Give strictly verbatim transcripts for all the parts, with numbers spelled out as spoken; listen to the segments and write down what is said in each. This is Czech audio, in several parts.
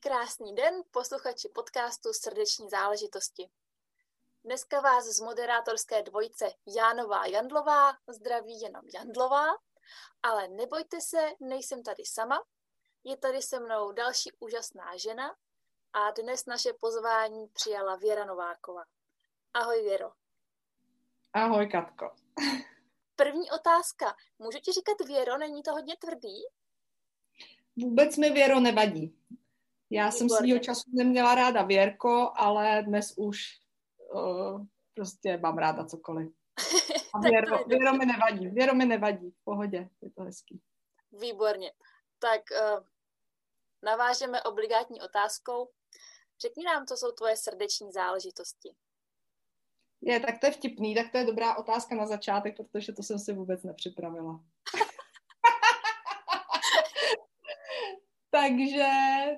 Krásný den, posluchači podcastu Srdeční záležitosti. Dneska vás z moderátorské dvojice Jánová Jandlová zdraví jenom Jandlová, ale nebojte se, nejsem tady sama. Je tady se mnou další úžasná žena a dnes naše pozvání přijala Věra Nováková. Ahoj, Věro. Ahoj, Katko. První otázka. Můžu ti říkat Věro, není to hodně tvrdý? Vůbec mi Věro nevadí. Já Výborně. Jsem svýho času neměla ráda Věrko, ale dnes už uh, prostě mám ráda cokoliv. A Věro, Věro mi nevadí, Věro mi nevadí, v pohodě, je to hezký. Výborně. Tak uh, navážeme obligátní otázkou. Řekni nám, co jsou tvoje srdeční záležitosti. Je, tak to je vtipný, tak to je dobrá otázka na začátek, protože to jsem si vůbec nepřipravila. Takže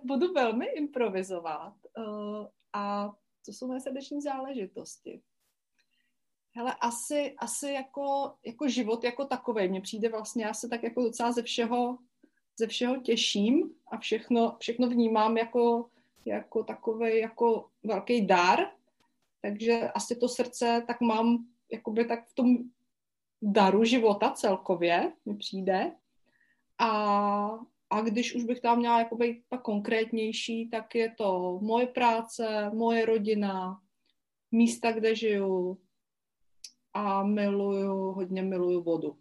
budu velmi improvizovat. Uh, a to jsou moje srdeční záležitosti. Hele, asi, asi jako, jako život jako takovej. Mně přijde vlastně, já se tak jako docela ze všeho, ze všeho těším a všechno, všechno vnímám jako, jako takovej jako velký dar. Takže asi to srdce tak mám jakoby tak v tom daru života celkově, mi přijde. A A když už bych tam měla jakoby tak konkrétnější, tak je to moje práce, moje rodina, místa, kde žiju a miluju, hodně miluju vodu.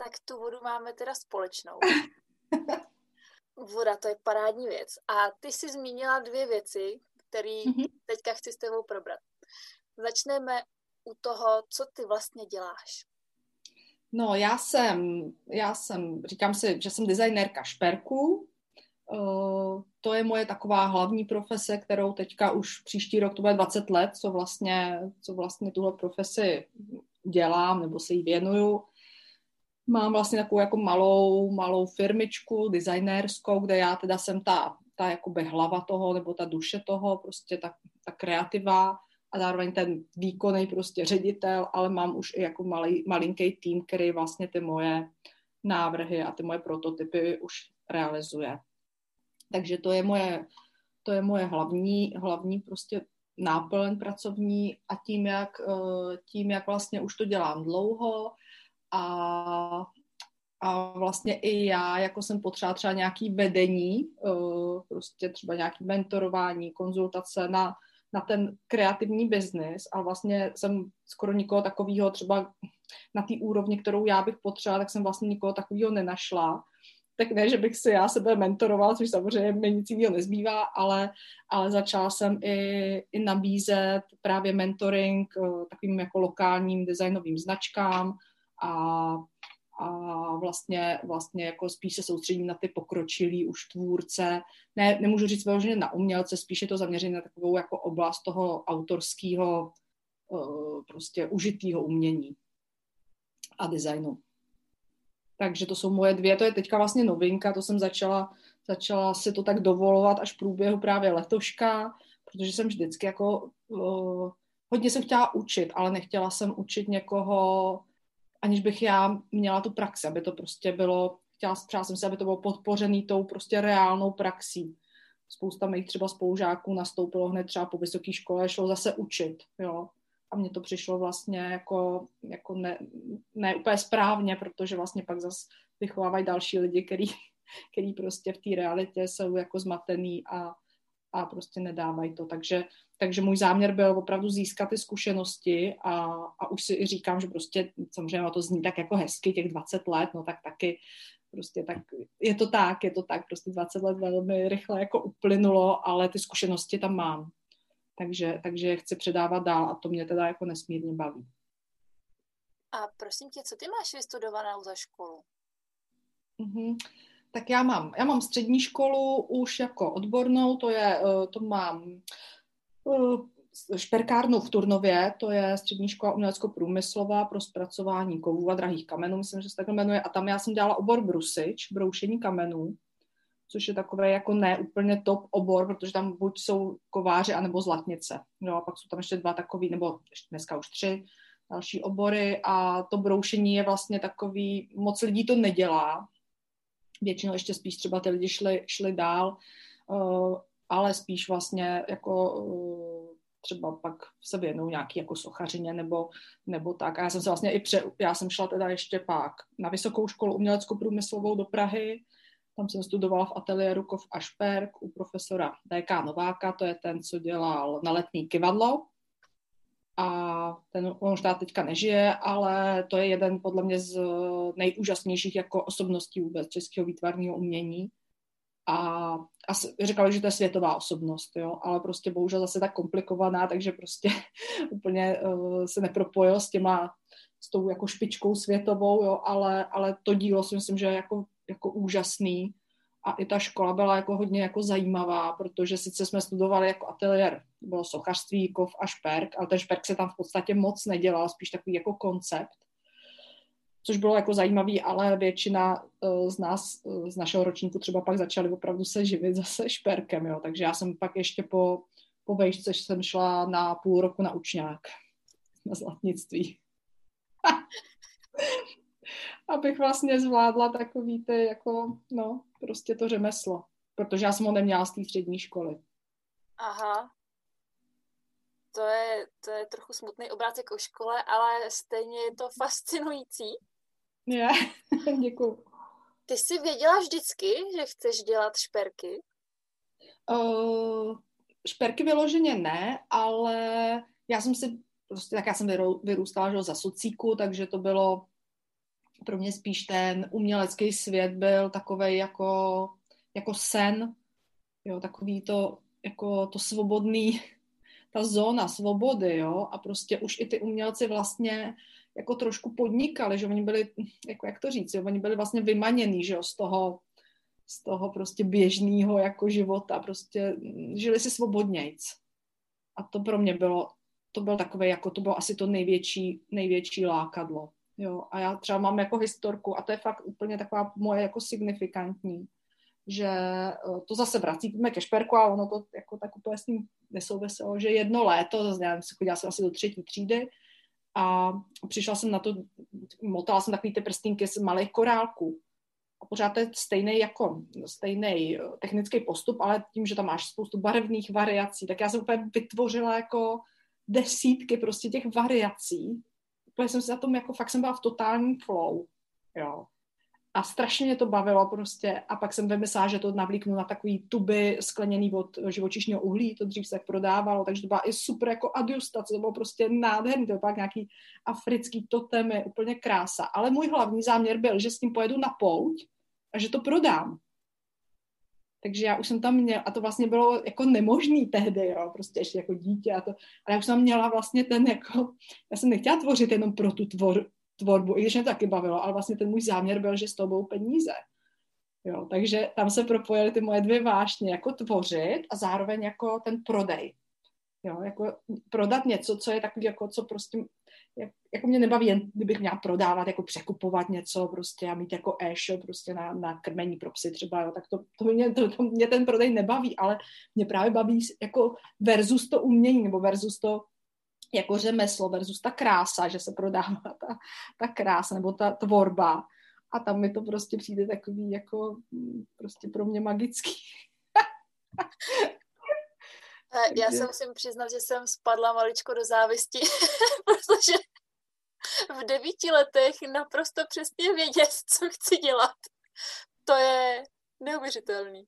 Tak tu vodu máme teda společnou. Voda, to je parádní věc. A ty jsi zmínila dvě věci, které mm-hmm. teďka chci s tebou probrat. Začneme u toho, co ty vlastně děláš. No, já jsem, já jsem, říkám si, že jsem designérka šperků. Uh, to je moje taková hlavní profese, kterou teďka už příští rok, to bude dvacet let, co vlastně, co vlastně tuhle profesi dělám nebo se jí věnuju. Mám vlastně takovou jako malou, malou firmičku designérskou, kde já teda jsem ta, ta jakoby hlava toho nebo ta duše toho, prostě ta, ta kreativa. A zároveň ten výkonný prostě ředitel, ale mám už i jako malý, malinký tým, který vlastně ty moje návrhy a ty moje prototypy už realizuje. Takže to je moje, to je moje hlavní, hlavní prostě náplň pracovní a tím jak, tím, jak vlastně už to dělám dlouho a, a vlastně i já, jako jsem potřeba třeba nějaký vedení, prostě třeba nějaký mentorování, konzultace na na ten kreativní biznis, ale vlastně jsem skoro nikoho takového třeba na té úrovni, kterou já bych potřebovala, tak jsem vlastně nikoho takového nenašla. Tak ne, že bych si já sebe mentorovala, což samozřejmě mi nic jiného nezbývá, ale, ale začala jsem i, i nabízet právě mentoring takovým jako lokálním designovým značkám a, a vlastně, vlastně jako spíš se soustředím na ty pokročilý už tvůrce. Ne, nemůžu říct vyloženě na umělce, spíš je to zaměřené na takovou jako oblast toho autorského prostě užitýho umění a designu. Takže to jsou moje dvě, to je teďka vlastně novinka, to jsem začala, začala si to tak dovolovat až v průběhu právě letoška, protože jsem vždycky jako hodně jsem chtěla učit, ale nechtěla jsem učit někoho, aniž bych já měla tu praxi, aby to prostě bylo, chtěla, chtěla jsem si, aby to bylo podpořený tou prostě reálnou praxí. Spousta mých třeba spolužáků nastoupilo hned třeba po vysoké škole, šlo zase učit, jo. A mně to přišlo vlastně jako, jako ne, ne úplně správně, protože vlastně pak zase vychovávají další lidi, který, který prostě v té realitě jsou jako zmatený a, a prostě nedávají to. Takže, takže můj záměr byl opravdu získat ty zkušenosti a, a už si i říkám, že prostě samozřejmě to zní tak jako hezky, těch dvacet let, no tak taky prostě tak, je to tak, je to tak, prostě dvacet let velmi rychle jako uplynulo, ale ty zkušenosti tam mám. Takže, takže je chci předávat dál a to mě teda jako nesmírně baví. A prosím tě, co ty máš vystudovanou za školu? Mhm. tak já mám, já mám střední školu už jako odbornou, to je, to mám šperkárnu v Turnově, to je střední škola umělecko-průmyslová pro zpracování kovů a drahých kamenů, myslím, že se tak jmenuje, a tam já jsem dělala obor brusič, broušení kamenů, což je takové jako ne úplně top obor, protože tam buď jsou kováři, anebo zlatnice. No a pak jsou tam ještě dva takový, nebo dneska už tři další obory, a to broušení je vlastně takový, moc lidí to nedělá, většinou ještě spíš třeba ty lidi šli, šli dál, uh, ale spíš vlastně jako uh, třeba pak se věnou nějaký jako sochařině nebo, nebo tak. A já jsem se vlastně i pře, já jsem šla teda ještě pak na Vysokou školu umělecko-průmyslovou do Prahy, tam jsem studovala v ateliéru Kov a šperk u profesora D K Nováka, to je ten, co dělal na Letní kyvadlo. A ten, on už tady teďka nežije, ale to je jeden podle mě z nejúžasnějších jako osobností vůbec českého výtvarného umění. A, a říkali, že to je světová osobnost, jo? Ale prostě bohužel zase tak komplikovaná, takže prostě úplně uh, se nepropojil s těma, s tou jako špičkou světovou, jo? Ale, ale to dílo si myslím, že je jako, jako úžasný. A i ta škola byla jako hodně jako zajímavá, protože sice jsme studovali jako ateliér, bylo sochařství, kov a šperk, ale ten šperk se tam v podstatě moc nedělal, spíš takový jako koncept, což bylo jako zajímavý, ale většina z nás, z našeho ročníku třeba pak začaly opravdu se živit zase šperkem, jo. Takže já jsem pak ještě po, po vejšce jsem šla na půl roku na učňák, na zlatnictví. Abych vlastně zvládla takový ty, jako, no, prostě to řemeslo. Protože já jsem ho neměla z té střední školy. Aha. To je, to je trochu smutný obrázek o škole, ale stejně je to fascinující. Je, děkuju. Ty jsi věděla vždycky, že chceš dělat šperky? Uh, šperky vyloženě ne, ale já jsem si, prostě tak já jsem vyrůstala, že za socíku, takže to bylo pro mě spíš ten umělecký svět byl takovej jako, jako sen, jo, takový to, jako to svobodný, ta zóna svobody, jo, a prostě už i ty umělci vlastně jako trošku podnikali, že oni byli, jako jak to říct, jo, oni byli vlastně vymanění, že jo, z toho, z toho prostě běžného jako života, prostě žili si svobodnějc. A to pro mě bylo, to bylo takové, jako to bylo asi to největší, největší lákadlo. Jo, a já třeba mám jako historku, a to je fakt úplně taková moje jako signifikantní, že to zase vracíme ke šperku a ono to jako tak úplně s tím nesouviselo, že jedno léto, já jsem chodila asi do třetí třídy a přišla jsem na to, motala jsem takový ty prstínky z malých korálků. A pořád to je stejný jako, stejný technický postup, ale tím, že tam máš spoustu barevných variací, tak já jsem úplně vytvořila jako desítky prostě těch variací. Protože jsem se na tom, jako fakt jsem byla v totální flow, jo. A strašně mě to bavilo prostě. A pak jsem vymyslela, že to navlíknu na takový tuby skleněný od živočišního uhlí, to dřív se tak prodávalo, takže to byla i super jako adjustace, to bylo prostě nádherný, to byl pak nějaký africký totemy, úplně krása. Ale můj hlavní záměr byl, že s tím pojedu na pouť a že to prodám. Takže já už jsem tam měla, a to vlastně bylo jako nemožný tehdy, jo, prostě ještě jako dítě a to, ale já už jsem měla vlastně ten jako, já jsem nechtěla tvořit jenom pro tu tvor, tvorbu, i když mě to taky bavilo, ale vlastně ten můj záměr byl, že s tobou peníze, jo, takže tam se propojily ty moje dvě vášně, jako tvořit a zároveň jako ten prodej, jo, jako prodat něco, co je takový, jako co prostě, jako mě nebaví, jen kdybych měla prodávat, jako překupovat něco prostě a mít jako e-shop prostě na, na krmení pro psy třeba, jo, tak to, to, mě, to, to mě ten prodej nebaví, ale mě právě baví jako versus to umění, nebo versus to jako řemeslo, versus ta krása, že se prodává ta, ta krása, nebo ta tvorba a tam mi to prostě přijde takový jako prostě pro mě magický. Já se musím přiznat, že jsem spadla maličko do závisti, protože v devíti letech naprosto přesně vědět, co chci dělat. To je neuvěřitelný.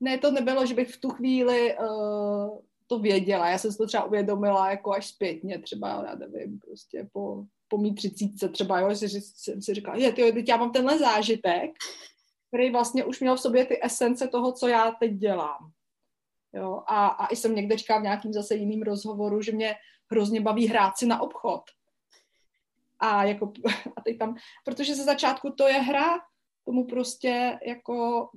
Ne, to nebylo, že bych v tu chvíli uh, to věděla. Já jsem si to třeba uvědomila jako až zpětně, třeba, já nevím, prostě po, po mý třicítce třeba, jo, že jsem si říkala, je, tyjo, teď já mám tenhle zážitek, který vlastně už měl v sobě ty esence toho, co já teď dělám. Jo, a, a i jsem někde říkala v nějakým zase jiným rozhovoru, že mě hrozně baví hrát si na obchod. A, jako, a teď tam, protože ze začátku to je hra, tomu prostě jako...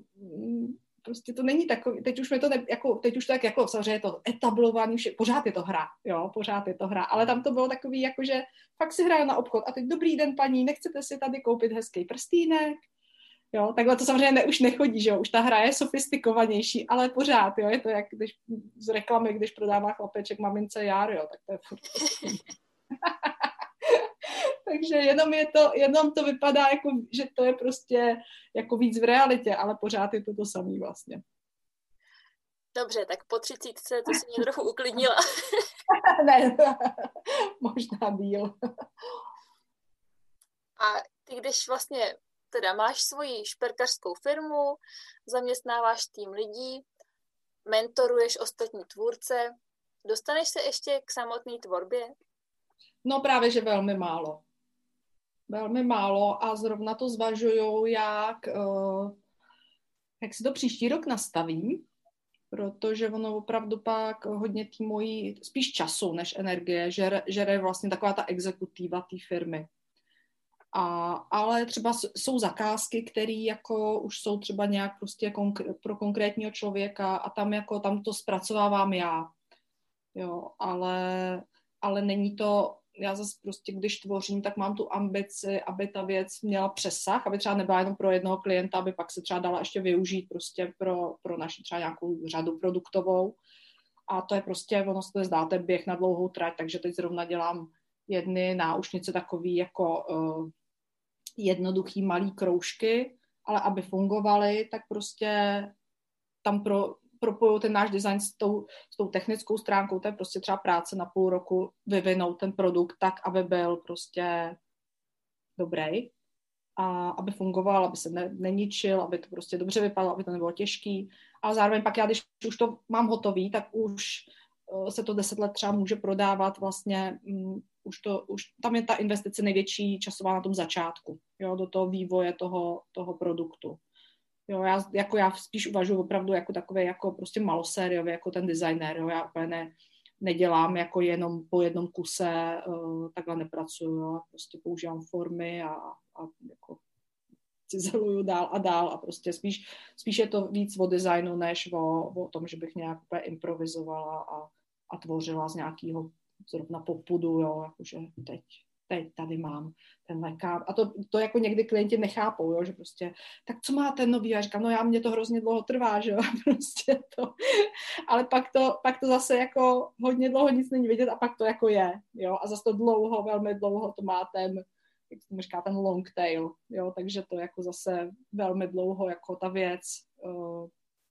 Prostě to není takový, teď už mi to ne, jako, teď už tak jako, samozřejmě je to etablovaný, pořád je to hra, jo, pořád je to hra, ale tam to bylo takový, jakože fakt si hraje na obchod a teď dobrý den paní, nechcete si tady koupit hezký prstínek, jo, takhle to samozřejmě ne, už nechodí, že jo, už ta hra je sofistikovanější, ale pořád, jo, je to jak když z reklamy, když prodává chlapeček mamince jár, jo, tak to je furt. Takže jenom, je to, jenom to vypadá, jako, že to je prostě jako víc v realitě, ale pořád je to to samý vlastně. Dobře, tak po třicítce to si mě trochu uklidnila. Ne, možná díl. A ty, když vlastně teda máš svoji šperkařskou firmu, zaměstnáváš tým lidí, mentoruješ ostatní tvůrce, dostaneš se ještě k samotné tvorbě? No právě, že velmi málo. Velmi málo a zrovna to zvažuju, jak, jak si to příští rok nastavím, protože ono opravdu pak hodně tý mojí, spíš času než energie, žere, žere vlastně taková ta exekutiva té firmy. A, ale třeba jsou zakázky, které jako už jsou třeba nějak prostě konkr- pro konkrétního člověka a tam, jako, tam to zpracovávám já. Jo, ale, ale není to... Já zase prostě, když tvořím, tak mám tu ambici, aby ta věc měla přesah, aby třeba nebyla jenom pro jednoho klienta, aby pak se třeba dala ještě využít prostě pro, pro naši třeba nějakou řadu produktovou. A to je prostě, ono se to zdáte, běh na dlouhou trať, takže teď zrovna dělám jedny náušnice takový jako uh, jednoduchý malý kroužky, ale aby fungovaly, tak prostě tam pro... propojuju ten náš design s tou, s tou technickou stránkou, to je prostě třeba práce na půl roku vyvinout ten produkt tak, aby byl prostě dobrý a aby fungoval, aby se ne, neničil, aby to prostě dobře vypadalo, aby to nebylo těžký. A zároveň pak já, když už to mám hotový, tak už se to deset let třeba může prodávat vlastně, um, už to, už, tam je ta investice největší časová na tom začátku, jo, do toho vývoje toho, toho produktu. Jo, já, jako já spíš uvažuji opravdu jako takové jako prostě malosériově, jako ten designér, jo, já úplně ne, nedělám jako jenom po jednom kuse, uh, takhle nepracuju, jo, prostě používám formy a, a jako cizeluju dál a dál a prostě spíš, spíš je to víc o designu, než o, o tom, že bych nějak úplně improvizovala a, a tvořila z nějakého zrovna popudu, jo, jakože teď. Teď tady mám tenhle káv. A to, to jako někdy klienti nechápou, jo, že prostě, tak co máte nový? Já říkám, no já, mě to hrozně dlouho trvá, že jo, prostě to. Ale pak to, pak to zase jako hodně dlouho nic není vidět a pak to jako je, jo. A zase to dlouho, velmi dlouho to má ten, jak se tomu říká, ten long tail, jo. Takže to jako zase velmi dlouho jako ta věc,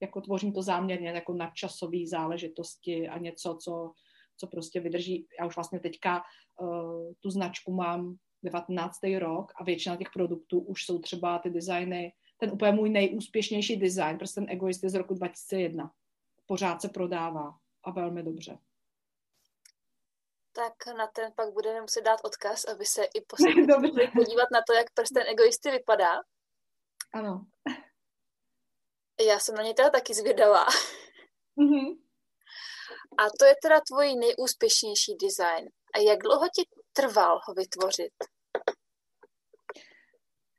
jako tvořím to záměrně jako nadčasový záležitosti a něco, co co prostě vydrží. Já už vlastně teďka uh, tu značku mám devatenáctý rok a většina těch produktů už jsou třeba ty designy, ten úplně můj nejúspěšnější design, prostě ten Egoist z roku dva tisíce jedna. Pořád se prodává a velmi dobře. Tak na ten pak budeme muset dát odkaz, aby se i poslední podívat na to, jak prsten Egoisty vypadá. Ano. Já jsem na něj teda taky zvědavá. Mhm. A to je teda tvůj nejúspěšnější design. A jak dlouho ti trval ho vytvořit?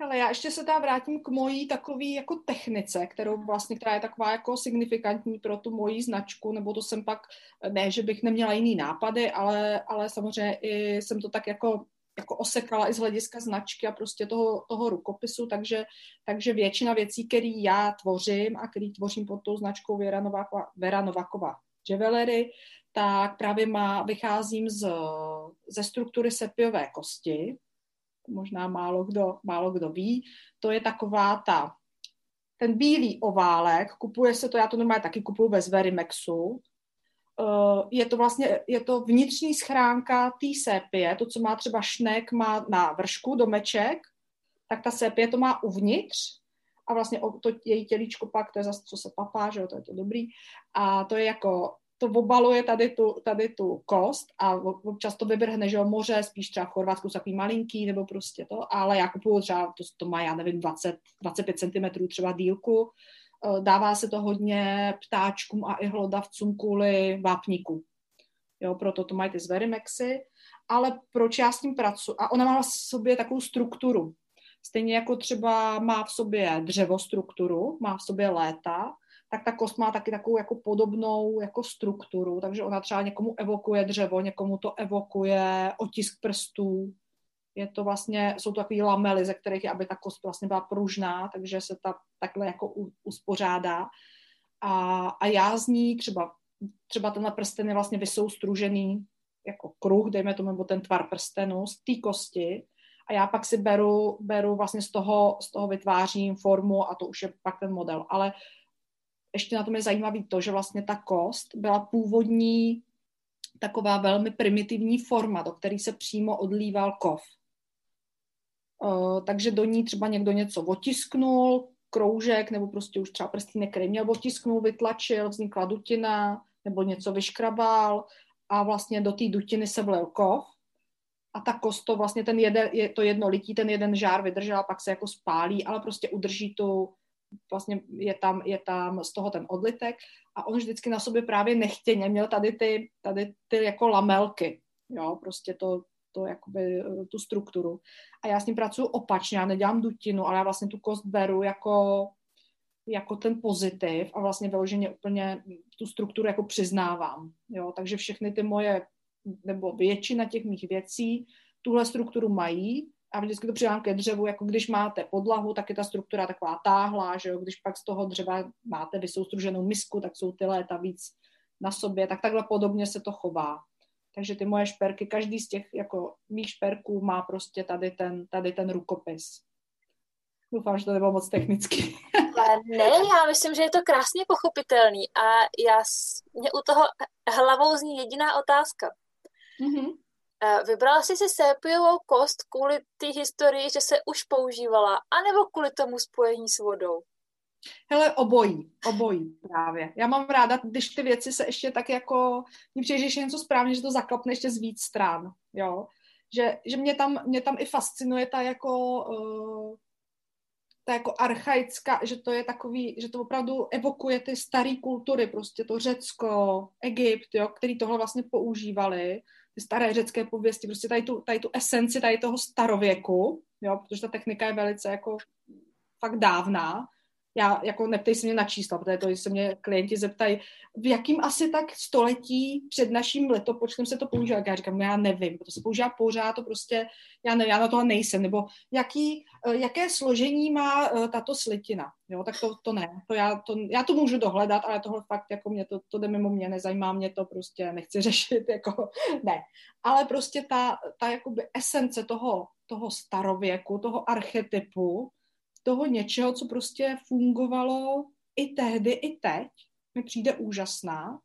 Hele, já ještě se tam vrátím k mojí takový jako technice, kterou vlastně, která je taková jako signifikantní pro tu moji značku, nebo to jsem pak, ne, že bych neměla jiný nápady, ale, ale samozřejmě i jsem to tak jako, jako osekala i z hlediska značky a prostě toho, toho rukopisu, takže, takže většina věcí, které já tvořím a které tvořím pod tou značkou Věra Nováková, Vera Nováková Jewelry, tak právě má, vycházím z, ze struktury sepiové kosti. Možná málo kdo, málo kdo ví. To je taková ta, ten bílý oválek, kupuje se to, já to normálně taky kupuju bez Verimexu. Je to vlastně, je to vnitřní schránka té sepie, to, co má třeba šnek, má na vršku domeček, tak ta sepie to má uvnitř. A vlastně to její tělíčko pak, to je zase, co se papá, že jo, to je to dobrý. A to je jako, to obaluje tady tu, tady tu kost a občas to vybrhne, že jo, moře, spíš třeba v Chorvatsku jsou takový malinký, nebo prostě to, ale já kupuju třeba, to, to má, já nevím, dvacet, dvacet pět centimetrů třeba dílku. Dává se to hodně ptáčkům a i hlodavcům kvůli vápníku. Jo, proto to mají ty Zwerimexy. Ale proč já s tím pracuji? A ona má v sobě takovou strukturu. Stejně jako třeba má v sobě dřevostrukturu, má v sobě léta, tak ta kost má taky takovou jako podobnou jako strukturu, takže ona třeba někomu evokuje dřevo, někomu to evokuje otisk prstů. Je to vlastně, jsou to takové lamely, ze kterých je, aby ta kost vlastně byla pružná, takže se ta takhle jako uspořádá. A, a já z ní třeba, třeba tenhle prsten je vlastně vysoustružený jako kruh, dejme tomu, nebo ten tvar prstenu z té kosti. A já pak si beru, beru vlastně z toho, z toho vytvářím formu a to už je pak ten model. Ale ještě na tom je zajímavé to, že vlastně ta kost byla původní taková velmi primitivní forma, do které se přímo odlíval kov. Uh, takže do ní třeba někdo něco otisknul, kroužek, nebo prostě už třeba prstínek, který měl otisknul, vytlačil, vznikla dutina, nebo něco vyškrabal a vlastně do té dutiny se vlil kov. A ta kost to vlastně ten jeden, je to jedno lití, ten jeden žár vydržel, pak se jako spálí, ale prostě udrží tu, vlastně je tam, je tam z toho ten odlitek a on vždycky na sobě právě nechtěně měl tady ty, tady ty jako lamelky, jo, prostě to, to jakoby tu strukturu. A já s ním pracuju opačně, já nedělám dutinu, ale já vlastně tu kost beru jako, jako ten pozitiv a vlastně vyloženě úplně tu strukturu jako přiznávám, jo, takže všechny ty moje nebo většina těch mých věcí tuhle strukturu mají a vždycky to přidám ke dřevu, jako když máte podlahu, tak je ta struktura taková táhlá, že jo, když pak z toho dřeva máte vysoustruženou misku, tak jsou ty léta víc na sobě, tak takhle podobně se to chová. Takže ty moje šperky, každý z těch jako mých šperků má prostě tady ten, tady ten rukopis. Doufám, že to nebylo moc technicky. Ne, já myslím, že je to krásně pochopitelný a já, mě u toho hlavou zní jediná otázka. Mm-hmm. Vybrala jsi si sépiovou kost kvůli té historii, že se už používala, anebo kvůli tomu spojení s vodou? Hele, obojí, obojí právě. Já mám ráda, když ty věci se ještě tak jako, mně přijde, že ještě něco správně, že to zaklapne ještě z víc stran, jo. Že, že mě, tam, mě tam i fascinuje ta jako, uh, ta jako archaická, že to je takový, že to opravdu evokuje ty staré kultury, prostě to Řecko, Egypt, jo, který tohle vlastně používali, ty staré řecké pověsti, prostě tady tu, tady tu esenci, tady toho starověku, jo, protože ta technika je velice jako fakt dávná. Já jako neptej se mě na čísla, protože to, když se mě klienti zeptají, v jakým asi tak století před naším letopočtem se to používá. Já říkám, no já nevím, to se používá pořád, to prostě, já, ne, já na toho nejsem, nebo jaký, jaké složení má tato slitina, jo, tak to, to ne, to já, to, já to můžu dohledat, ale tohle fakt, jako mě to, to jde mimo mě, nezajímá mě to, prostě nechci řešit, jako ne, ale prostě ta, ta jakoby esence toho, toho starověku, toho archetypu, toho něčeho, co prostě fungovalo i tehdy, i teď, mi přijde úžasná.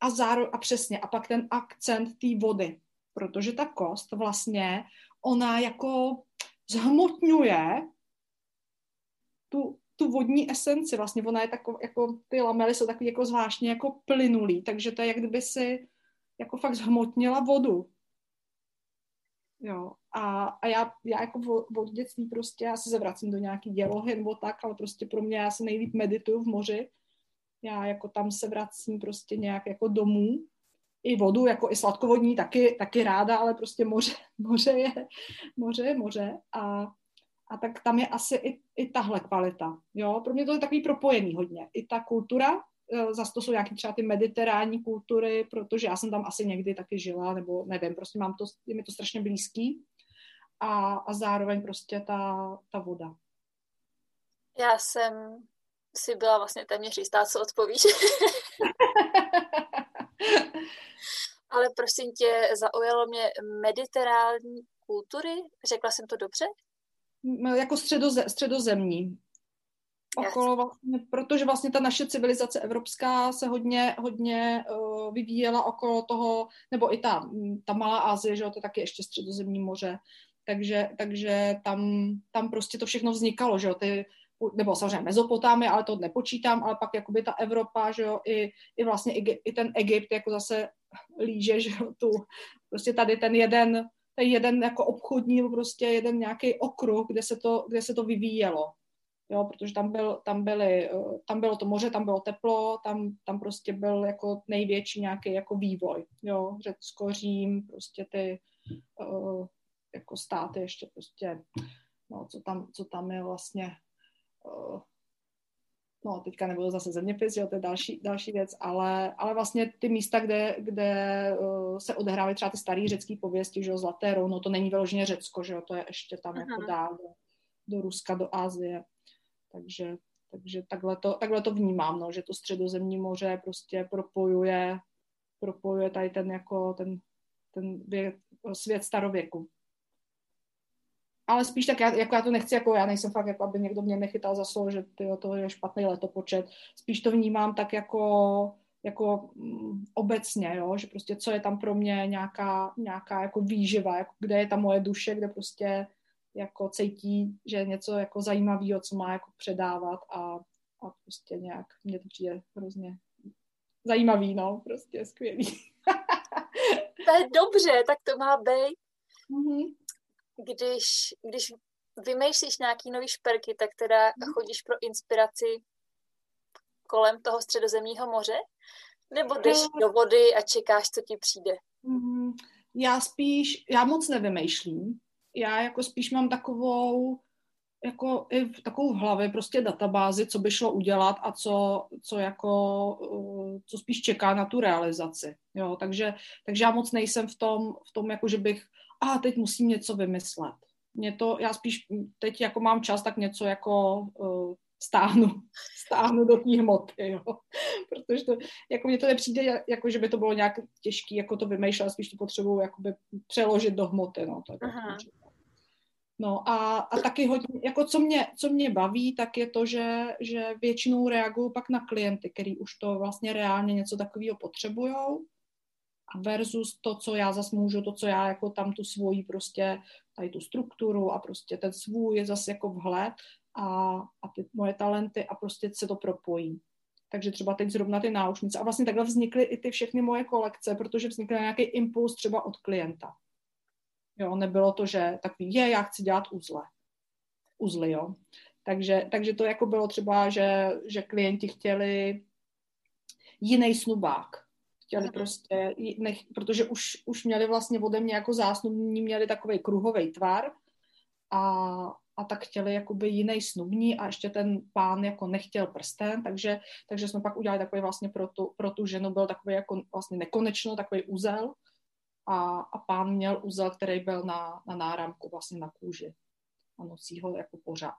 A, zároveň, a přesně, a pak ten akcent té vody, protože ta kost vlastně, ona jako zhmotňuje tu, tu vodní esenci. Vlastně ona je taková, jako ty lamely jsou takový jako zvláštně jako plynulý, takže to je, jak kdyby si jako fakt zhmotnila vodu. Jo, a, a já, já jako od dětství prostě, já se zavracím do nějaký dělohy nebo tak, ale prostě pro mě já se nejlíp medituju v moři. Já jako tam se vracím prostě nějak jako domů. I vodu, jako i sladkovodní taky, taky ráda, ale prostě moře, moře je, moře je moře. A, a tak tam je asi i, i tahle kvalita. Jo, pro mě to je takový propojený hodně. I ta kultura, zase to jsou nějaké třeba ty mediterální kultury, protože já jsem tam asi někdy taky žila, nebo nevím, prostě mám to, je mi to strašně blízký a, a zároveň prostě ta, ta voda. Já jsem si byla vlastně téměř jistá, co odpovíš. Ale prosím tě, zaujalo mě mediterální kultury, řekla jsem to dobře? Jako středoze, středozemní. Okolo vlastně, protože vlastně ta naše civilizace evropská se hodně, hodně uh, vyvíjela okolo toho, nebo i ta, ta Malá Asie, že jo, to taky ještě Středozemní moře, takže, takže tam, tam prostě to všechno vznikalo, že jo, ty, nebo samozřejmě Mezopotámie, ale to nepočítám, ale pak jakoby ta Evropa, že jo, i, i vlastně i, i ten Egypt jako zase líže, že jo, tu, prostě tady ten jeden, ten jeden jako obchodní, prostě jeden nějaký okruh, kde se to, kde se to vyvíjelo. Jo, protože tam, byl, tam, byly, tam bylo to moře, tam bylo teplo, tam, tam prostě byl jako největší nějaký jako vývoj. Jo, Řecko, Řím, prostě ty uh, jako státy ještě prostě no, co, tam, co tam je vlastně, uh, no teďka nebudu zase zeměpis, jo, to je další, další věc, ale, ale vlastně ty místa, kde, kde uh, se odehrávají třeba ty starý řecký pověsti, že jo, Zlaté rouno, to není vyloženě Řecko, že jo, to je ještě tam Aha. jako dál do, do Ruska, do Asie, takže... Takže takhle to, takhle to vnímám, no, že to Středozemní moře prostě propojuje, propojuje tady ten, jako ten, ten věk, svět starověku. Ale spíš tak, já, jako já to nechci, jako já nejsem fakt, jako aby někdo mě nechytal za slovo, že tyjo, to je špatný letopočet. Spíš to vnímám tak jako, jako m, obecně, jo, že prostě co je tam pro mě nějaká, nějaká jako výživa, jako kde je ta moje duše, kde prostě... jako cítí, že něco jako zajímavého, co má jako předávat a, a prostě nějak, mě to přijde hrozně zajímavý, no, prostě skvělý. To je dobře, tak to má být. Mm-hmm. Když, když vymýšlíš nějaký nový šperky, tak teda mm-hmm. chodíš pro inspiraci kolem toho Středozemního moře? Nebo jdeš mm-hmm. do vody a čekáš, co ti přijde? Mm-hmm. Já spíš, já moc nevymýšlím. Já jako spíš mám takovou, jako i v takovou v hlavě prostě databázi, co by šlo udělat a co, co jako, co spíš čeká na tu realizaci, jo, takže, takže já moc nejsem v tom, v tom jako, že bych, a ah, teď musím něco vymyslet. Mě to, já spíš teď jako mám čas, tak něco jako uh, stáhnu, stáhnu do té hmoty, jo, protože to, jako mně to nepřijde, jako že by to bylo nějak těžký, jako to vymýšlet, spíš to potřebuji jakoby přeložit do hmoty, no, tak. No a, a taky hodně, jako co mě, co mě baví, tak je to, že, že většinou reaguju pak na klienty, který už to vlastně reálně něco takového potřebujou a versus to, co já zas můžu, to, co já jako tam tu svoji prostě, tady tu strukturu a prostě ten svůj je zase jako vhled a, a ty moje talenty a prostě se to propojí. Takže třeba teď zrovna ty náušnice. A vlastně takhle vznikly i ty všechny moje kolekce, protože vznikl nějaký impuls třeba od klienta. Jo, nebylo to, že takový je, já chci dělat uzle. Uzly, jo. Takže, takže to jako bylo třeba, že, že klienti chtěli jiný snubák. Chtěli prostě, nech, protože už, už měli vlastně ode mě jako zásnubní, měli takovej kruhovej tvar a a tak chtěli jakoby jiný snubní a ještě ten pán jako nechtěl prsten, takže, takže jsme pak udělali takový vlastně pro tu, pro tu ženu byl takový jako vlastně nekonečno, takový uzel a, a pán měl uzel, který byl na, na náramku vlastně na kůži a nosí ho jako pořád.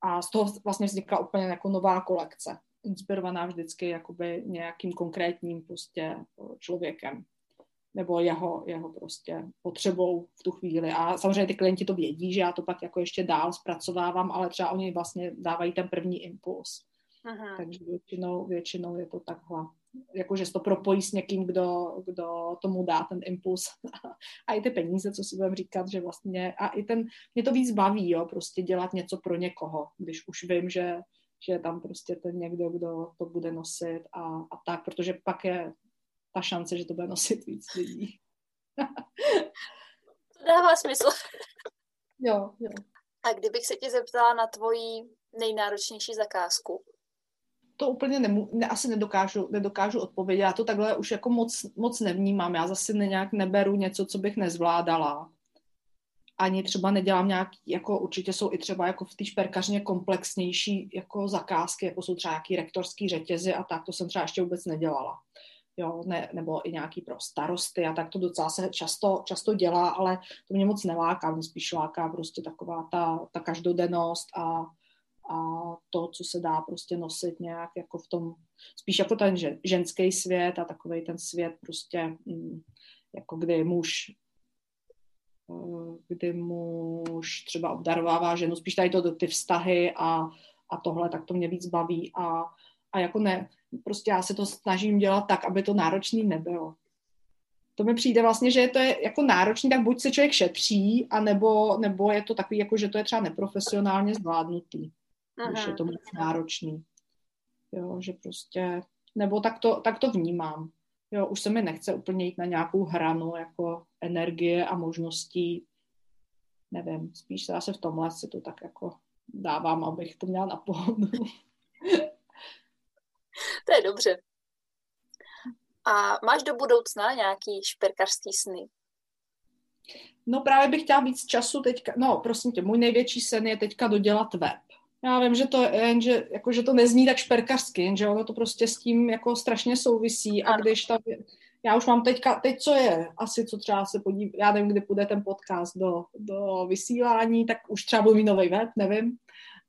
A z toho vlastně vznikla úplně jako nová kolekce, inspirovaná vždycky jakoby nějakým konkrétním prostě člověkem nebo jeho, jeho prostě potřebou v tu chvíli. A samozřejmě ty klienti to vědí, že já to pak jako ještě dál zpracovávám, ale třeba oni vlastně dávají ten první impuls. Aha. Takže většinou, většinou je to takhle. Jakože se to propojí s někým, kdo, kdo tomu dá ten impuls. A i ty peníze, co si budeme říkat, že vlastně... A i ten... Mě to víc baví, jo, prostě dělat něco pro někoho, když už vím, že, že je tam prostě ten někdo, kdo to bude nosit a, a tak, protože pak je... ta šance, že to bude nosit víc lidí. To dává smysl. Jo, jo. A kdybych se tě zeptala na tvoji nejnáročnější zakázku? To úplně nemu, ne, asi nedokážu, nedokážu odpovědět. Já to takhle už jako moc, moc nevnímám. Já zase nějak neberu něco, co bych nezvládala. Ani třeba nedělám nějaký, jako určitě jsou i třeba jako v té šperkařně komplexnější jako zakázky, jako jsou třeba nějaký rektorský řetězy a tak, to jsem třeba ještě vůbec nedělala. Jo, ne, nebo i nějaký pro starosty a tak to docela se často, často dělá, ale to mě moc neláká, mě spíš láká prostě taková ta, ta každodennost a, a to, co se dá prostě nosit nějak jako v tom, spíš jako ten žen, ženský svět a takovej ten svět prostě, jako kdy muž, kdy muž třeba obdarovává ženu, spíš tady to ty vztahy a, a tohle, tak to mě víc baví a A jako ne, prostě já se to snažím dělat tak, aby to náročný nebylo. To mi přijde vlastně, že to je jako náročný, tak buď se člověk šetří, anebo, nebo je to takový, jako že to je třeba neprofesionálně zvládnutý, aha, když je to moc náročný. Jo, že prostě, nebo tak to, tak to vnímám. Jo, už se mi nechce úplně jít na nějakou hranu, jako energie a možností. Nevím, spíš se zase v tomhle si to tak jako dávám, abych to měla na pohodu. To je dobře. A máš do budoucna nějaký šperkařský sny? No právě bych chtěla víc času teďka, no prosím tě, můj největší sen je teďka dodělat web. Já vím, že to, jenže, jako, že to nezní tak šperkařsky, jenže ono to prostě s tím jako strašně souvisí a když tam, já už mám teďka, teď co je, asi co třeba se podívám, já nevím, kdy půjde ten podcast do, do vysílání, tak už třeba budu mít nový web, nevím,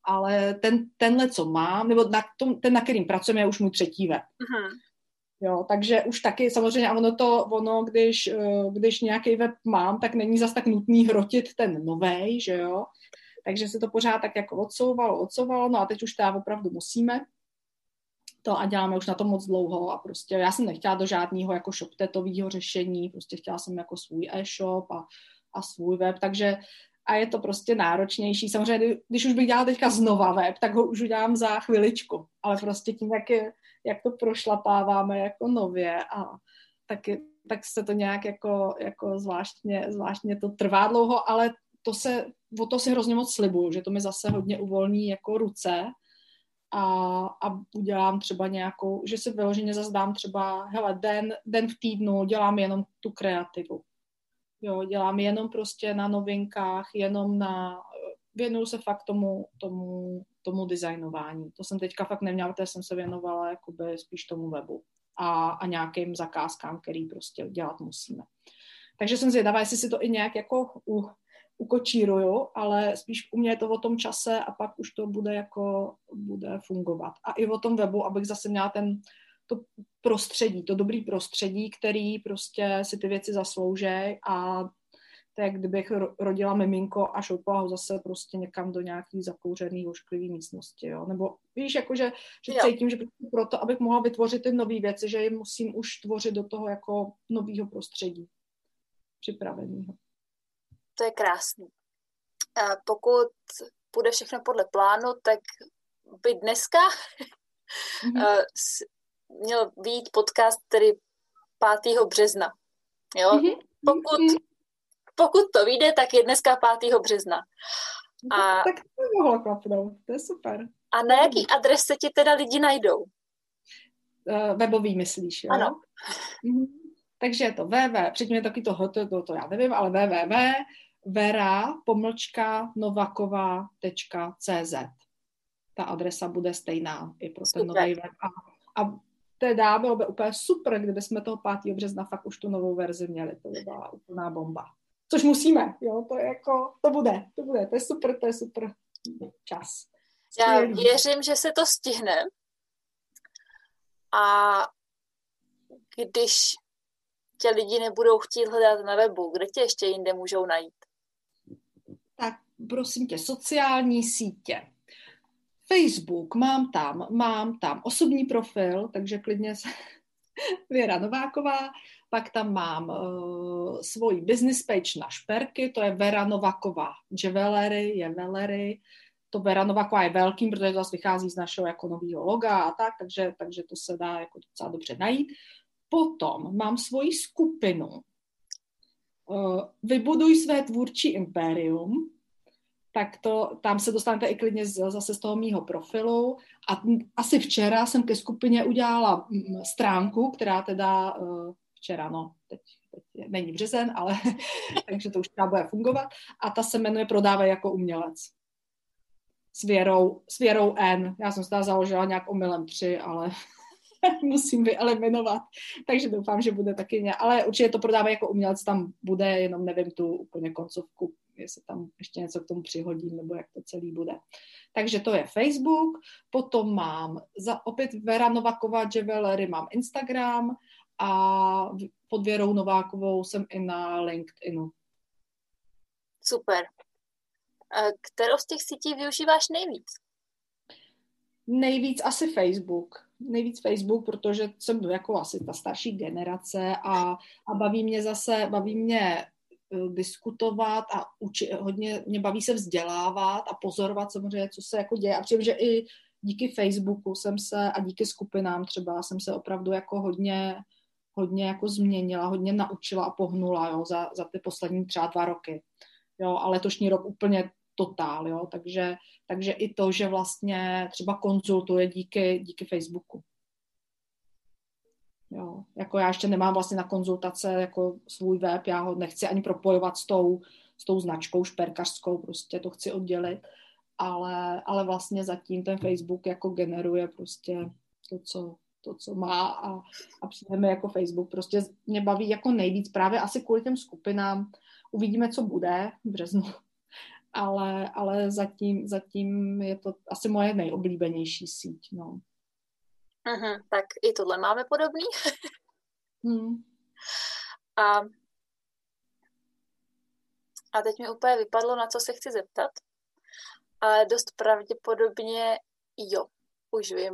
ale ten, tenhle, co mám, nebo na tom, ten, na kterým pracujeme, je už můj třetí web. Aha. Jo, takže už taky, samozřejmě, a ono to, ono, když, když nějaký web mám, tak není zas tak nutný hrotit ten novej, že jo, takže se to pořád tak jako odsouvalo, odsouvalo, no a teď už teda opravdu musíme to a děláme už na to moc dlouho a prostě já jsem nechtěla do žádného jako shoptetového řešení, prostě chtěla jsem jako svůj e-shop a, a svůj web, takže a je to prostě náročnější. Samozřejmě, když už bych dělala teďka znova web, tak ho už udělám za chviličku, ale prostě tím, jak, je, jak to prošlapáváme jako nově a taky, tak se to nějak jako, jako zvláštně, zvláštně to trvá dlouho, ale to se, o to si hrozně moc slibuju, že to mi zase hodně uvolní jako ruce a, a udělám třeba nějakou, že si vyloženě zase dám třeba, hele, den, den v týdnu dělám jenom tu kreativu. Jo, dělám jenom prostě na novinkách, jenom na, věnuju se fakt tomu, tomu, tomu designování. To jsem teďka fakt neměla, protože jsem se věnovala jakoby spíš tomu webu a, a nějakým zakázkám, který prostě dělat musíme. Takže jsem zvědavá, jestli si to i nějak jako u, ukočíruju, ale spíš u mě je to o tom čase a pak už to bude jako, bude fungovat. A i o tom webu, abych zase měla ten, to prostředí, to dobrý prostředí, který prostě si ty věci zaslouží a to je, kdybych rodila miminko a šoupala ho zase prostě někam do nějaký zakouřený, ošklivý místnosti, jo. Nebo víš, jakože, že cítím, že proto, abych mohla vytvořit ty nový věci, že je musím už tvořit do toho jako novýho prostředí připraveného. To je krásný. Pokud půjde všechno podle plánu, tak by dneska mm-hmm. měl být podcast tedy pátého března. Jo? Mm-hmm. Pokud, pokud to vyjde, tak je dneska pátého března. A, tak to mohlo klapnout, to je super. A na jaký adrese ti teda lidi najdou? Webový myslíš, jo? Ano. Mm-hmm. Takže je to W W, předtím je taky to H, to, to, to já nevím, ale w w w tečka vera pomlčka novakova tečka c z. Ta adresa bude stejná i pro ten nový web. A teda bylo by úplně super, kdyby jsme toho pátého března fakt už tu novou verzi měli. To by byla úplná bomba. Což musíme, jo, to je jako, to bude, to bude, to je super, to je super čas. Já věřím, že se to stihne. A když tě lidi nebudou chtít hledat na webu, kde tě ještě jinde můžou najít? Tak prosím tě, sociální sítě. Facebook, mám tam, mám tam osobní profil, takže klidně se Věra Nováková, pak tam mám uh, svoji business page na šperky, to je Věra Nováková Jewelry, Jewelry, to Věra Nováková je velkým, protože to zase vychází z našeho jako novýho loga a tak, takže, takže to se dá jako docela dobře najít. Potom mám svoji skupinu, uh, Vybuduj své tvůrčí impérium, tak to, tam se dostanete i klidně z, zase z toho mýho profilu. A asi včera jsem ke skupině udělala stránku, která teda včera, no, teď, teď není březen, ale takže to už teda bude fungovat. A ta se jmenuje Prodávej jako umělec. S Věrou, s Věrou N. Já jsem se teda založila nějak omylem tři, ale musím vyeliminovat. Takže doufám, že bude taky nějak. Ale určitě to Prodávej jako umělec tam bude, jenom nevím tu úplně koncovku, jestli tam ještě něco k tomu přihodím, nebo jak to celý bude. Takže to je Facebook, potom mám za, opět Věra Nováková Jewelry, mám Instagram a pod Věrou Novákovou jsem i na LinkedInu. Super. Kterou z těch sítí využíváš nejvíc? Nejvíc asi Facebook. Nejvíc Facebook, protože jsem jako asi ta starší generace a, a baví mě zase, baví mě diskutovat a uči, hodně mě baví se vzdělávat a pozorovat samozřejmě, co se jako děje. A přijím, že i díky Facebooku jsem se a díky skupinám třeba jsem se opravdu jako hodně, hodně jako změnila, hodně naučila a pohnula, jo, za, za ty poslední třeba dva roky. Jo, a letošní rok úplně totál, jo, takže, takže i to, že vlastně třeba konzultuje díky, díky Facebooku. Jo. Jako já ještě nemám vlastně na konzultace jako svůj web, já ho nechci ani propojovat s tou, s tou značkou šperkařskou, prostě to chci oddělit, ale, ale vlastně zatím ten Facebook jako generuje prostě to, co, to, co má a, a přijde mi jako Facebook. Prostě mě baví jako nejvíc právě asi kvůli těm skupinám. Uvidíme, co bude v březnu, ale, ale zatím, zatím je to asi moje nejoblíbenější síť, no. Uhum, tak i tohle máme podobný. hmm. a, a teď mi úplně vypadlo, na co se chci zeptat. Ale dost pravděpodobně jo, už vím.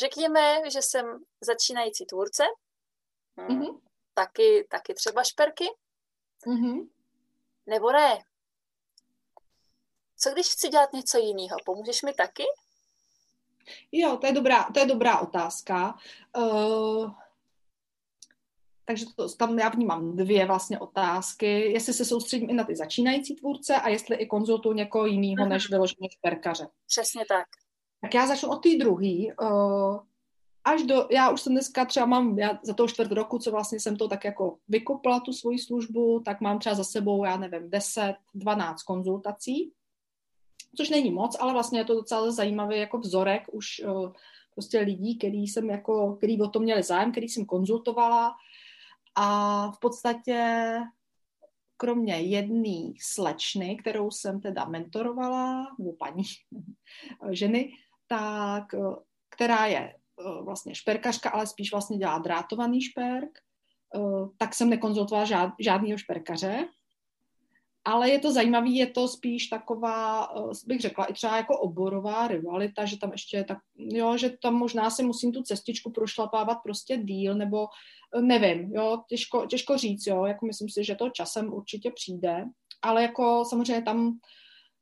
Řekněme, že jsem začínající tvůrce, mm-hmm. taky, taky třeba šperky, mm-hmm. nebo ne. Co když chci dělat něco jiného? Pomůžeš mi taky? Jo, to je dobrá, to je dobrá otázka. Uh, takže to, tam já vnímám dvě vlastně otázky. Jestli se soustředím i na ty začínající tvůrce a jestli i konzultuju někoho jiného, než vyloženě šperkaře. Přesně tak. Tak já začnu od té druhé. Uh, až do, já už jsem dneska třeba mám, já za toho čtvrt roku, co vlastně jsem to tak jako vykopla, tu svoji službu, tak mám třeba za sebou, já nevím, deset, dvanáct konzultací. Což není moc, ale vlastně je to docela zajímavý jako vzorek už uh, prostě lidí, který jsem jako, který o to měli zájem, který jsem konzultovala a v podstatě kromě jedné slečny, kterou jsem teda mentorovala, nebo paní ženy, tak, která je uh, vlastně šperkařka, ale spíš vlastně dělá drátovaný šperk, uh, tak jsem nekonzultovala žád, žádného šperkaře. Ale je to zajímavé, je to spíš taková, bych řekla, i třeba jako oborová rivalita, že tam ještě tak, jo, že tam možná si musím tu cestičku prošlapávat prostě díl, nebo nevím, jo, těžko, těžko říct, jo, jako myslím si, že to časem určitě přijde, ale jako samozřejmě tam,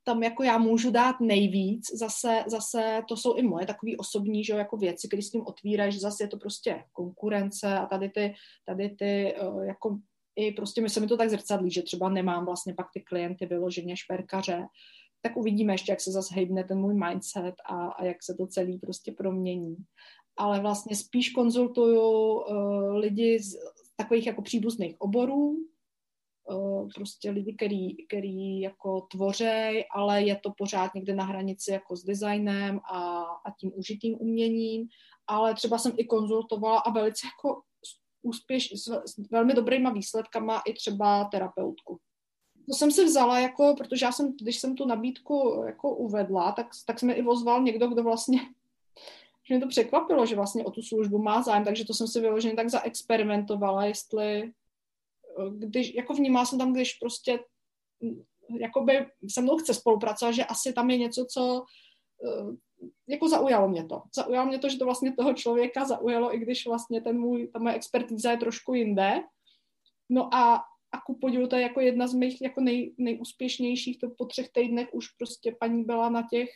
tam jako já můžu dát nejvíc, zase, zase to jsou i moje takové osobní, že jo, jako věci, které s tím otvírají, že zase je to prostě konkurence a tady ty, tady ty jako i prostě mi se mi to tak zrcadlí, že třeba nemám vlastně pak ty klienty vyloženě šperkaře, tak uvidíme ještě, jak se zase hejbne ten můj mindset a, a jak se to celý prostě promění. Ale vlastně spíš konzultuju uh, lidi z takových jako příbuzných oborů, uh, prostě lidi, který, který jako tvořej, ale je to pořád někde na hranici jako s designem a, a tím užitým uměním, ale třeba jsem i konzultovala a velice jako úspěš s, s velmi dobrýma výsledkama i třeba terapeutku. To jsem si vzala, jako, protože já jsem, když jsem tu nabídku jako uvedla, tak, tak jsem i ozval někdo, kdo vlastně, že mě to překvapilo, že vlastně o tu službu má zájem, takže to jsem si vyloženě tak zaexperimentovala, jestli, když, jako vnímala jsem tam, když prostě, jakoby se mnou chce spolupracovat, že asi tam je něco, co, jako zaujalo mě to. Zaujalo mě to, že to vlastně toho člověka zaujalo, i když vlastně ten můj, ta moje expertíza je trošku jinde. No a, a ku podivu, to je jako jedna z mých jako nej, nejúspěšnějších, to po třech týdnech už prostě paní byla na těch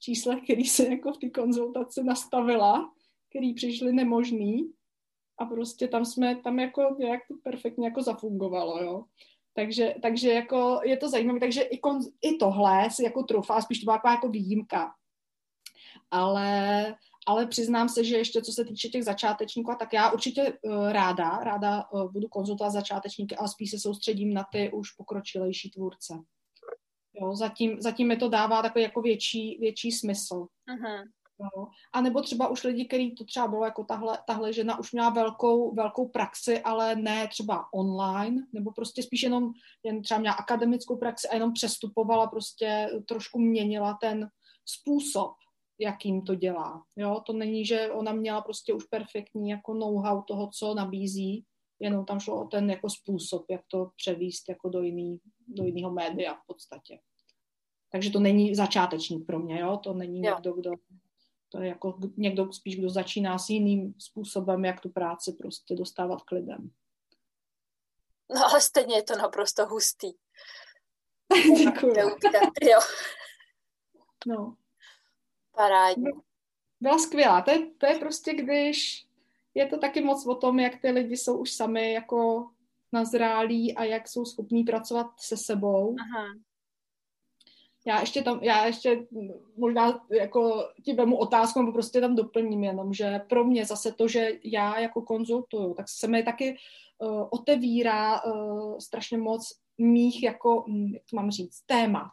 číslech, který se jako v té konzultaci nastavila, který přišly nemožný a prostě tam jsme, tam jako nějak to perfektně jako zafungovalo, jo. Takže, takže jako je to zajímavé, takže i, konz, i tohle si jako troufá, spíš to byla jako výjimka. Ale, ale přiznám se, že ještě co se týče těch začátečníků, tak já určitě uh, ráda, ráda uh, budu konzultovat začátečníky, ale spíš se soustředím na ty už pokročilejší tvůrce. Jo, zatím, zatím mi to dává takový jako větší, větší smysl. Uh-huh. Jo. A nebo třeba už lidi, který to třeba bylo jako tahle, tahle žena, už měla velkou, velkou praxi, ale ne třeba online, nebo prostě spíš jenom jen třeba měla akademickou praxi a jenom přestupovala, prostě trošku měnila ten způsob, jakým to dělá. Jo? To není, že ona měla prostě už perfektní jako know-how toho, co nabízí, jenom tam šlo o ten jako způsob, jak to převést jako do jiný, do jiného média v podstatě. Takže to není začátečník pro mě, jo? To není jo. Někdo, kdo, to je jako někdo spíš, kdo začíná s jiným způsobem, jak tu práci prostě dostávat k lidem. No ale stejně je to naprosto hustý. Děkuju. No. Parádně. Byla skvělá. To je, to je prostě, když je to taky moc o tom, jak ty lidi jsou už sami jako nazrálí a jak jsou schopní pracovat se sebou. Aha. Já ještě tam, já ještě možná jako ti vemu otázku, nebo prostě tam doplním jenom, že pro mě zase to, že já jako konzultuju, tak se mi taky uh, otevírá uh, strašně moc mých, jako, jak to mám říct, témat.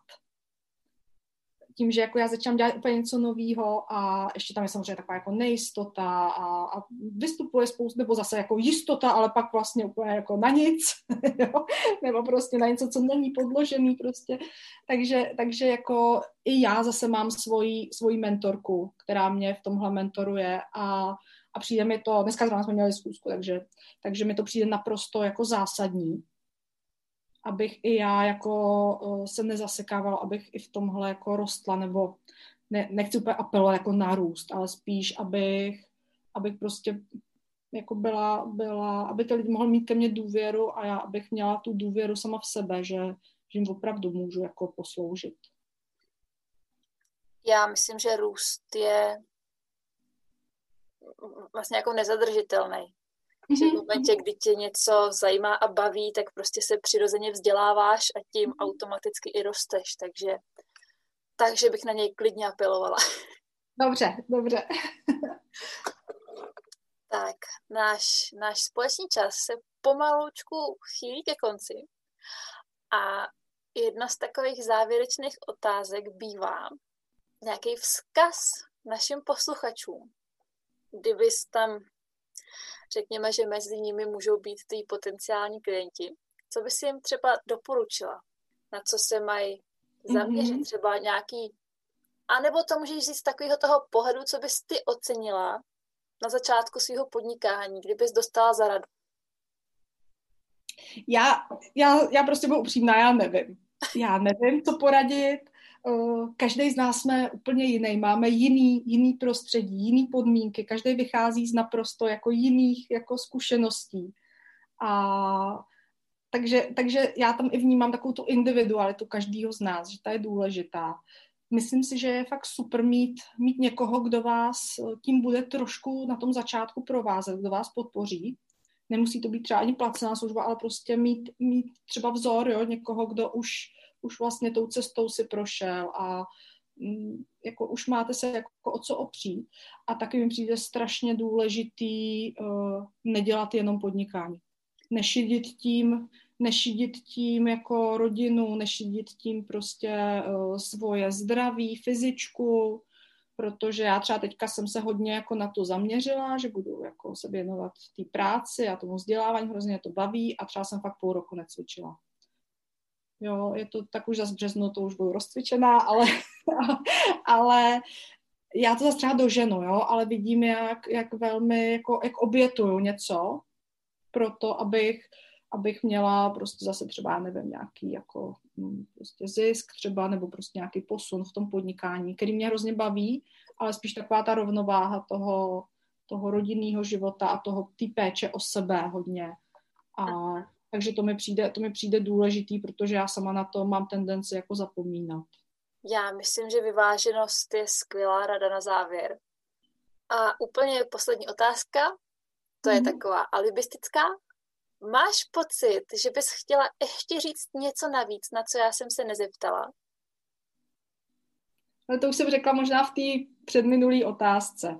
Tím, že jako já začínám dělat úplně něco novýho a ještě tam je samozřejmě taková jako nejistota a, a vystupuje spoustu, nebo zase jako jistota, ale pak vlastně úplně jako na nic, jo? Nebo prostě na něco, co není podložený prostě. Takže, takže jako i já zase mám svoji, svoji mentorku, která mě v tomhle mentoruje a, a přijde mi to, dneska zrovna jsme měli zkusku, takže, takže mi to přijde naprosto jako zásadní, abych i já jako se nezasekávala, abych i v tomhle jako rostla, nebo ne, nechci úplně apelovat jako na růst, ale spíš, abych, abych prostě jako byla, byla, aby ty lidi mohli mít ke mně důvěru a já abych měla tu důvěru sama v sebe, že, že jim opravdu můžu jako posloužit. Já myslím, že růst je vlastně jako nezadržitelný. Že v momentě, kdy tě něco zajímá a baví, tak prostě se přirozeně vzděláváš a tím automaticky i rosteš, takže, takže bych na něj klidně apelovala. Dobře, dobře. Tak, náš, náš společný čas se pomalučku chýlí ke konci a jedna z takových závěrečných otázek bývá nějaký vzkaz našim posluchačům. Kdybys tam řekněme, že mezi nimi můžou být ty potenciální klienti. Co by si jim třeba doporučila? Na co se mají zaměřit? Mm-hmm. Třeba nějaký... A nebo to můžeš říct z takového toho pohledu, co bys ty ocenila na začátku svého podnikání, kdybys dostala za radu? Já, já, já prostě budu upřímná, já nevím. Já nevím, co poradit. Každý z nás jsme úplně jiný, máme jiný, jiný prostředí, jiný podmínky, každý vychází z naprosto jako jiných jako zkušeností. A takže, takže já tam i vnímám takovou tu individualitu každého z nás, že ta je důležitá. Myslím si, že je fakt super mít, mít někoho, kdo vás tím bude trošku na tom začátku provázet, kdo vás podpoří. Nemusí to být třeba ani placená služba, ale prostě mít, mít třeba vzor, jo, někoho, kdo už už vlastně tou cestou si prošel a m, jako už máte se jako o co opřít. A taky mi přijde strašně důležitý uh, nedělat jenom podnikání. Nešidit tím, nešidit tím jako rodinu, nešidit tím prostě uh, svoje zdraví, fyzičku, protože já třeba teďka jsem se hodně jako na to zaměřila, že budu jako se věnovat té práci a tomu vzdělávání, hrozně to baví a třeba jsem fakt půl roku necvičila. Jo, je to tak už zase březno, to už budu rozcvičená, ale, ale já to zase třeba doženu, jo, ale vidím, jak, jak velmi, jako, jak obětuju něco pro to, abych, abych měla prostě zase třeba, nevím, nějaký jako prostě zisk třeba, nebo prostě nějaký posun v tom podnikání, který mě hrozně baví, ale spíš taková ta rovnováha toho, toho rodinného života a toho, té péče o sebe hodně a takže to mi přijde, to mi přijde důležitý, protože já sama na to mám tendenci jako zapomínat. Já myslím, že vyváženost je skvělá rada na závěr. A úplně poslední otázka, to mm-hmm. je taková alibistická. Máš pocit, že bys chtěla ještě říct něco navíc, na co já jsem se nezeptala? No to už jsem řekla možná v té předminulé otázce.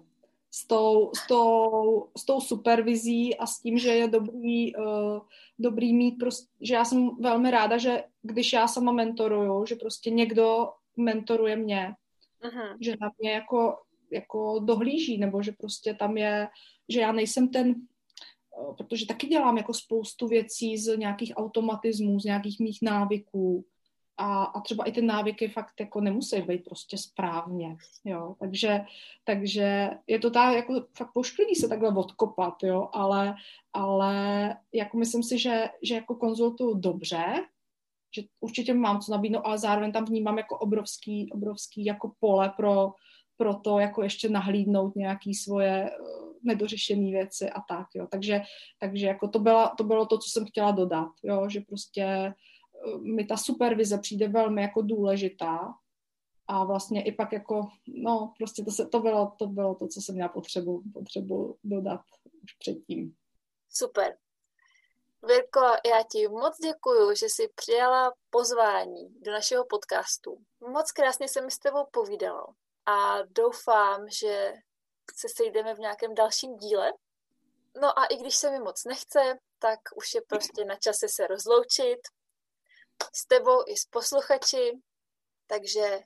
S tou, s, tou, s tou supervizí a s tím, že je dobrý, uh, dobrý mít, prostě, že já jsem velmi ráda, že když já sama mentoruju, že prostě někdo mentoruje mě, uh-huh. že na mě jako, jako dohlíží, nebo že prostě tam je, že já nejsem ten, uh, protože taky dělám jako spoustu věcí z nějakých automatismů, z nějakých mých návyků a, a třeba i ty návyky fakt jako nemusí být prostě správně, jo, takže, takže je to tak, jako fakt pošklivý se takhle odkopat, jo, ale, ale jako myslím si, že, že jako konzultuju dobře, že určitě mám co nabídnout, ale zároveň tam vnímám jako obrovský, obrovský jako pole pro, pro to, jako ještě nahlídnout nějaký svoje nedořešené věci a tak, jo, takže, takže jako to, byla, to bylo to, co jsem chtěla dodat, jo, že prostě mi ta supervize přijde velmi jako důležitá a vlastně i pak jako, no prostě to, se, to, bylo, to bylo to, co jsem měla potřebu, potřebu dodat už předtím. Super. Věrko, já ti moc děkuju, že jsi přijala pozvání do našeho podcastu. Moc krásně se mi s tebou povídalo a doufám, že se sejdeme v nějakém dalším díle. No a i když se mi moc nechce, tak už je prostě na čase se rozloučit s tebou i s posluchači. Takže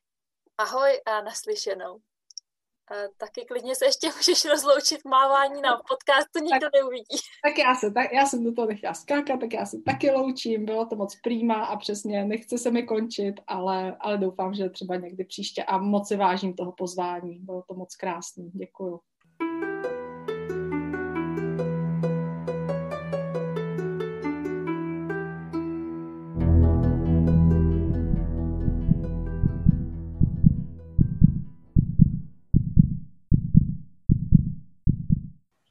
ahoj a naslyšenou. A taky klidně se ještě můžeš rozloučit mávání na podcast, to nikdo tak, neuvidí. Tak já se, tak já jsem do toho nechtěla skákat, tak já se taky loučím, bylo to moc prýma a přesně nechce se mi končit, ale, ale doufám, že třeba někdy příště a moc si vážím toho pozvání, bylo to moc krásný, děkuju.